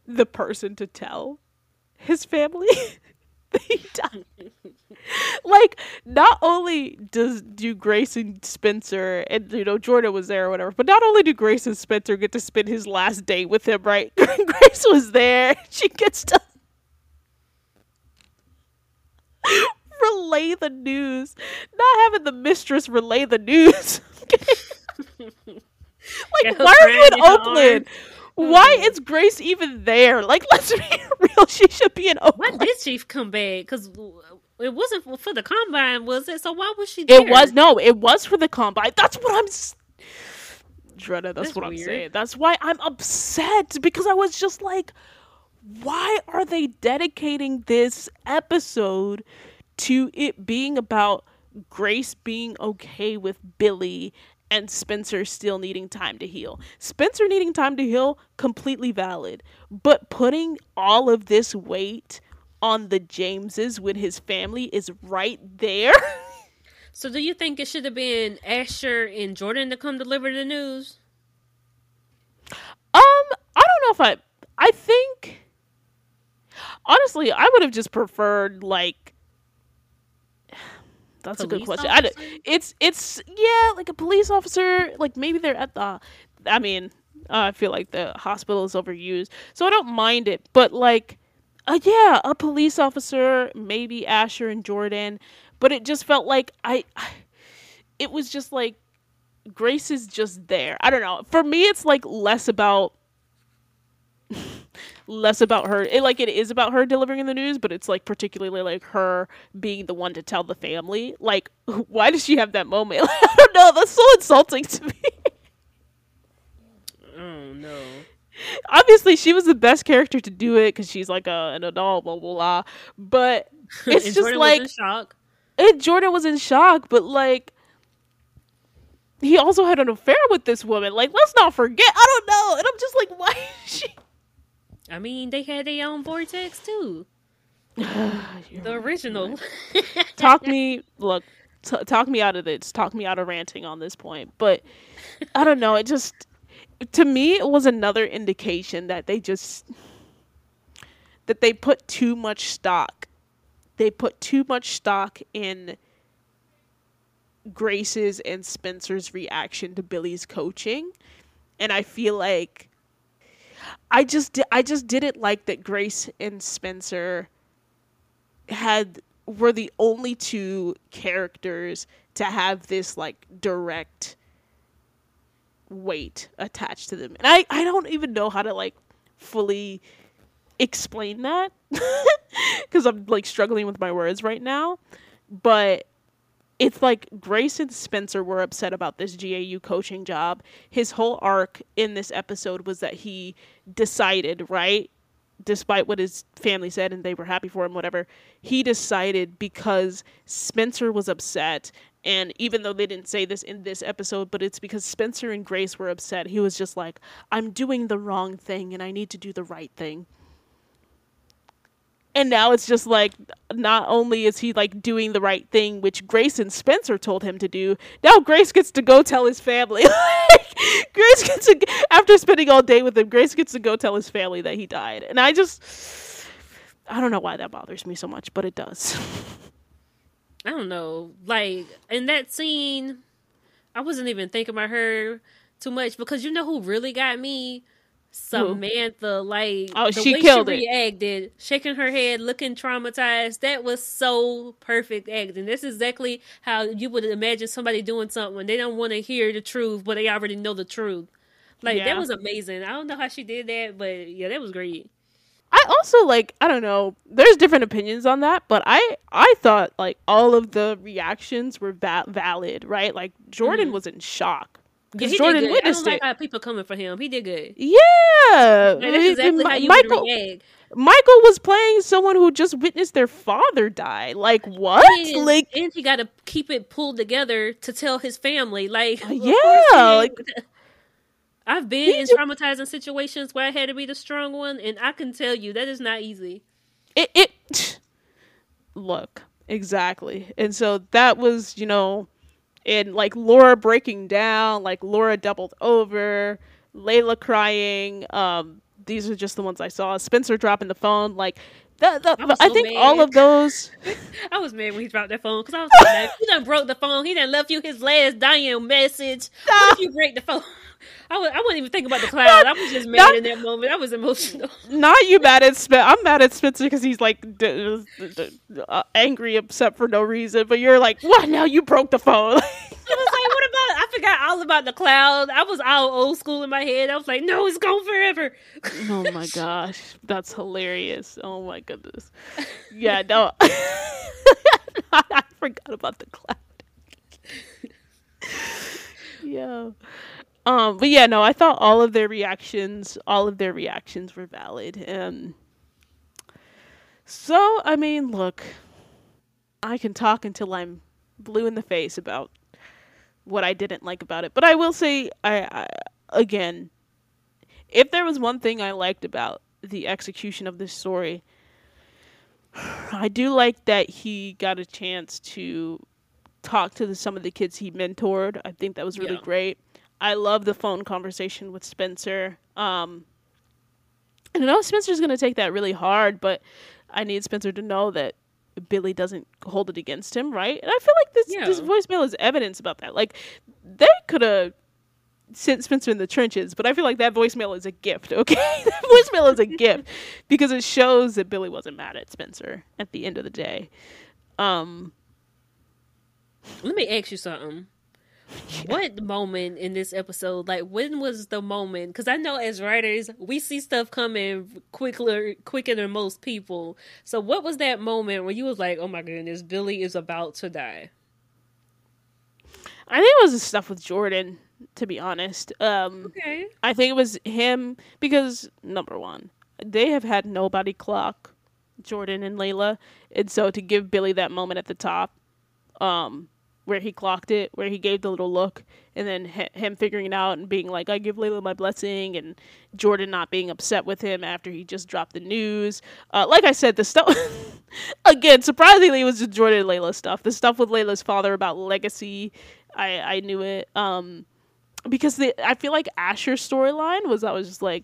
the person to tell his family that he died. Like not only does do Grace and Spencer, and you know Jordan was there or whatever, but not only do Grace and Spencer get to spend his last day with him, right? Grace was there. She gets to relay the news, not having the mistress relay the news. Like why are you in Oakland? Why is Grace even there? Like let's be real, she should be in Oakland. Why did she come back? Because it wasn't for the combine, was it? So why was she there? It was no, it was for the combine. That's what I'm s- Joretta, that's, that's what weird. I'm saying. That's why I'm upset, because I was just like, why are they dedicating this episode to it being about Grace being okay with Billy and Spencer still needing time to heal? Spencer needing time to heal, completely valid. But putting all of this weight on the Jameses when his family is right there? So do you think it should have been Asher and Jordan to come deliver the news? Um, I don't know if I... I think... Honestly, I would have just preferred, like, That's police a good question. I, it's it's yeah, like a police officer. Like maybe they're at the. I mean, uh, I feel like the hospital is overused, so I don't mind it. But like, uh, yeah, a police officer, maybe Asher and Jordan. But it just felt like I. I it was just like Grace is just there. I don't know. For me, it's like less about. less about her it, like it is about her delivering the news, but it's like particularly like her being the one to tell the family. Like, why does she have that moment? Like, I don't know, that's so insulting to me. Oh no, obviously she was the best character to do it because she's like a, an adult, blah blah blah, but it's just Jordan like was in shock. It, Jordan was in shock, but like he also had an affair with this woman. Like, let's not forget. I don't know. And I'm just like, why is she? I mean, they had their own vortex too. The original. Talk me, look, t- talk me out of this. Talk me out of ranting on this point. But I don't know. It just, to me, it was another indication that they just, that they put too much stock. They put too much stock in Grace's and Spencer's reaction to Billy's coaching, and I feel like I just di- I just didn't like that Grace and Spencer had were the only two characters to have this like direct weight attached to them, and I I don't even know how to like fully explain that because I'm like struggling with my words right now, but. It's like Grace and Spencer were upset about this G A U coaching job. His whole arc in this episode was that he decided, right, despite what his family said and they were happy for him, whatever, he decided because Spencer was upset. And even though they didn't say this in this episode, but it's because Spencer and Grace were upset. He was just like, I'm doing the wrong thing and I need to do the right thing. And now it's just like, not only is he like doing the right thing, which Grace and Spencer told him to do, now Grace gets to go tell his family. Like, Grace gets to, after spending all day with him, Grace gets to go tell his family that he died. And I just, I don't know why that bothers me so much, but it does. I don't know. Like, in that scene, I wasn't even thinking about her too much because you know who really got me? Samantha, like, oh, the she way killed she reacted, it. Shaking her head, looking traumatized. That was so perfect acting. That's exactly how you would imagine somebody doing something when they don't want to hear the truth, but they already know the truth. Like, yeah. That was amazing. I don't know how she did that, but yeah, that was great. I also, like, I don't know, there's different opinions on that, but I, I thought, like, all of the reactions were va- valid, right? Like, Jordan mm-hmm. was in shock. Yeah, he Jordan did good. Witnessed I don't like it. How people coming for him. He did good. Yeah, like, that's exactly how you Michael, would react. Michael was playing someone who just witnessed their father die. Like what? And, like, and he got to keep it pulled together to tell his family. Like yeah, like, I've been in traumatizing just, situations where I had to be the strong one, and I can tell you that is not easy. It it look exactly, and so that was you know. And, like, Laura breaking down, like, Laura doubled over, Layla crying. Um, these are just the ones I saw. Spencer dropping the phone. Like, the, the, I, I so think mad. All of those. I was mad when he dropped that phone because I was so mad. He done broke the phone. He done left you his last dying message. What if you break the phone? I, was, I wasn't even thinking about the cloud. I was just mad not, in that moment. I was emotional. Not you mad at Spencer. I'm mad at Spencer because he's like d- d- d- uh, angry, upset for no reason. But you're like, what? Now you broke the phone. I was like, what about? I forgot all about the cloud. I was all old school in my head. I was like, no, it's gone forever. Oh my gosh, that's hilarious. Oh my goodness. Yeah, no, I forgot about the cloud. Yeah. Um, but yeah, no, I thought all of their reactions, all of their reactions were valid. Um, so, I mean, look, I can talk until I'm blue in the face about what I didn't like about it. But I will say, I, I again, if there was one thing I liked about the execution of this story, I do like that he got a chance to talk to the, some of the kids he mentored. I think that was really yeah. great. I love the phone conversation with Spencer. Um, and I know Spencer's going to take that really hard, but I need Spencer to know that Billy doesn't hold it against him, right? And I feel like this yeah. this voicemail is evidence about that. Like, they could have sent Spencer in the trenches, but I feel like that voicemail is a gift, okay? That voicemail is a gift because it shows that Billy wasn't mad at Spencer at the end of the day. Um, Let me ask you something. Yeah. What moment in this episode, like, when was the moment? Because I know as writers, we see stuff coming quicker, quicker than most people. So what was that moment when you was like, oh my goodness, Billy is about to die? I think it was the stuff with Jordan, to be honest. Um, okay. I think it was him because, number one, they have had nobody clock Jordan and Layla. And so to give Billy that moment at the top, um... where he clocked it, where he gave the little look, and then h- him figuring it out and being like, I give Layla my blessing, and Jordan not being upset with him after he just dropped the news. Uh, like I said, the stuff, again, surprisingly, it was the Jordan and Layla stuff. The stuff with Layla's father about legacy, I, I knew it. Um, because the, I feel like Asher's storyline was, I was just like,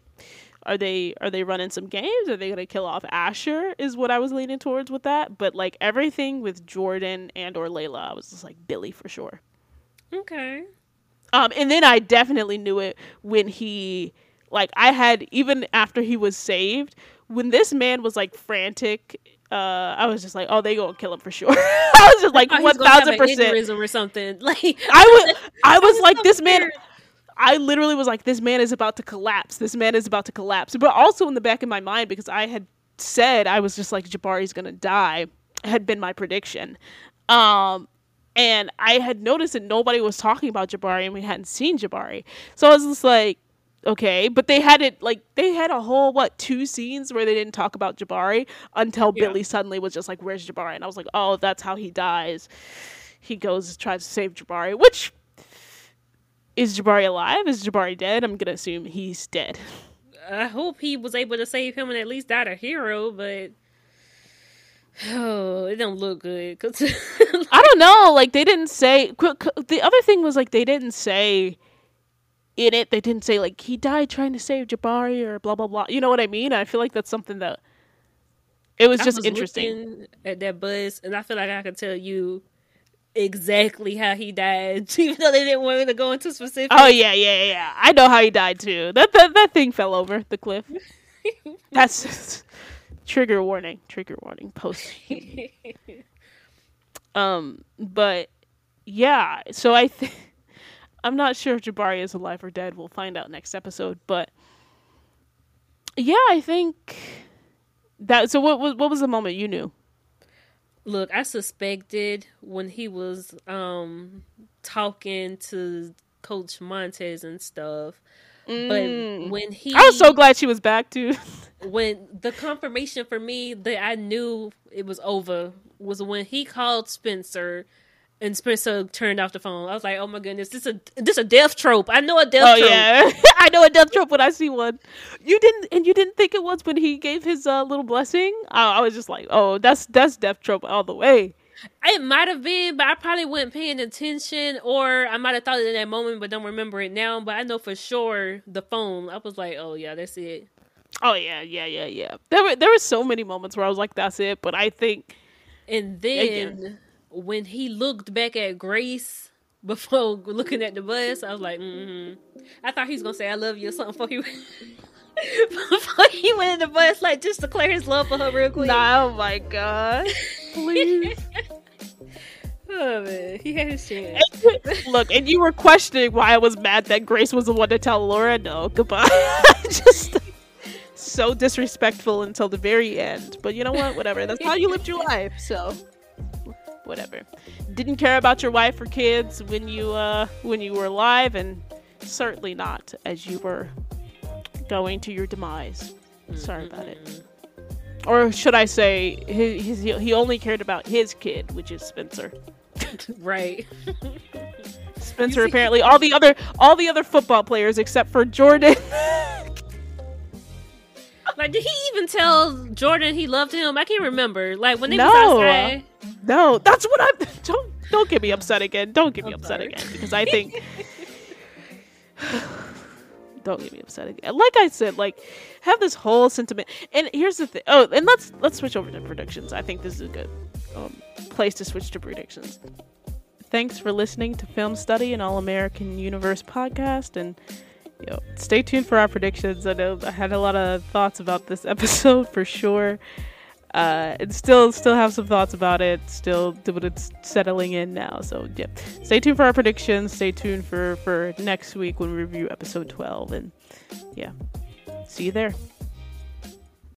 Are they are they running some games? Are they going to kill off Asher is what I was leaning towards with that. But, like, everything with Jordan and or Layla, I was just like, Billy for sure. Okay. Um, and then I definitely knew it when he, like, I had, even after he was saved, when this man was, like, frantic, uh, I was just like, oh, they going to kill him for sure. I was just like, one thousand percent. Or something. Like, I was, I was like, so this weird. man... I literally was like, this man is about to collapse. This man is about to collapse. But also in the back of my mind, because I had said, I was just like, Jabari's going to die, had been my prediction. Um, and I had noticed that nobody was talking about Jabari and we hadn't seen Jabari. So I was just like, okay. But they had it, like, they had a whole, what, two scenes where they didn't talk about Jabari until yeah. Billy suddenly was just like, where's Jabari? And I was like, oh, that's how he dies. He goes, tries to save Jabari, which... Is Jabari alive? Is Jabari dead? I'm gonna assume he's dead. I hope he was able to save him and at least died a hero, but oh, it don't look good. I don't know. Like, they didn't say. The other thing was, like, they didn't say in it. They didn't say, like, he died trying to save Jabari or blah blah blah. You know what I mean? I feel like that's something that it was just I was interesting looking at that buzz, and I feel like I could tell you exactly how he died, even though they didn't want me to go into specifics. Oh yeah, yeah, yeah. I know how he died too. That that, that thing fell over the cliff. That's just... trigger warning. Trigger warning. Post. um, but yeah. So I think I'm not sure if Jabari is alive or dead. We'll find out next episode. But yeah, I think that. So what what, what was the moment you knew? Look, I suspected when he was um, talking to Coach Montez and stuff, mm. but when he... I was so glad she was back, too. When the confirmation for me that I knew it was over was when he called Spencer, and Spencer turned off the phone. I was like, oh my goodness, this is a, this a death trope. I know a death oh, trope. Oh, yeah. I know a death trope when I see one. You didn't, and you didn't think it was when he gave his uh, little blessing? I, I was just like, oh, that's, that's death trope all the way. It might have been, but I probably wasn't paying attention, or I might have thought it in that moment, but don't remember it now. But I know for sure the phone. I was like, oh, yeah, that's it. Oh, yeah, yeah, yeah, yeah. There were, there were so many moments where I was like, that's it. But I think... And then... Again, when he looked back at Grace before looking at the bus, I was like, mm-hmm. I thought he was going to say, I love you or something before he, went... before he went in the bus, like, just declare his love for her real quick. Nah, oh my God. Please. Oh, man. He had his chance. And, look, and you were questioning why I was mad that Grace was the one to tell Laura, no, goodbye. Just so disrespectful until the very end. But you know what? Whatever. That's how you lived your life, so... Whatever, didn't care about your wife or kids when you uh when you were alive, and certainly not as you were going to your demise. Sorry about it. Or should I say, his, his, he only cared about his kid, which is Spencer. Right. Spencer apparently all the other all the other football players except for Jordan. Like, did he even tell Jordan he loved him? I can't remember. Like, when they no. was outside. No, that's what I'm... Don't, don't get me upset again. Don't get me I'm upset sorry. again. Because I think... Don't get me upset again. Like I said, like, have this whole sentiment. And here's the thing. Oh, and let's let's switch over to predictions. I think this is good. um, place to switch to predictions. Thanks for listening to Film Study and All-American Universe podcast, and you know, stay tuned for our predictions. I know I had a lot of thoughts about this episode for sure, uh, and still still have some thoughts about it. Still, but it's settling in now. So yeah, stay tuned for our predictions. Stay tuned for for next week when we review episode twelve, and yeah, see you there.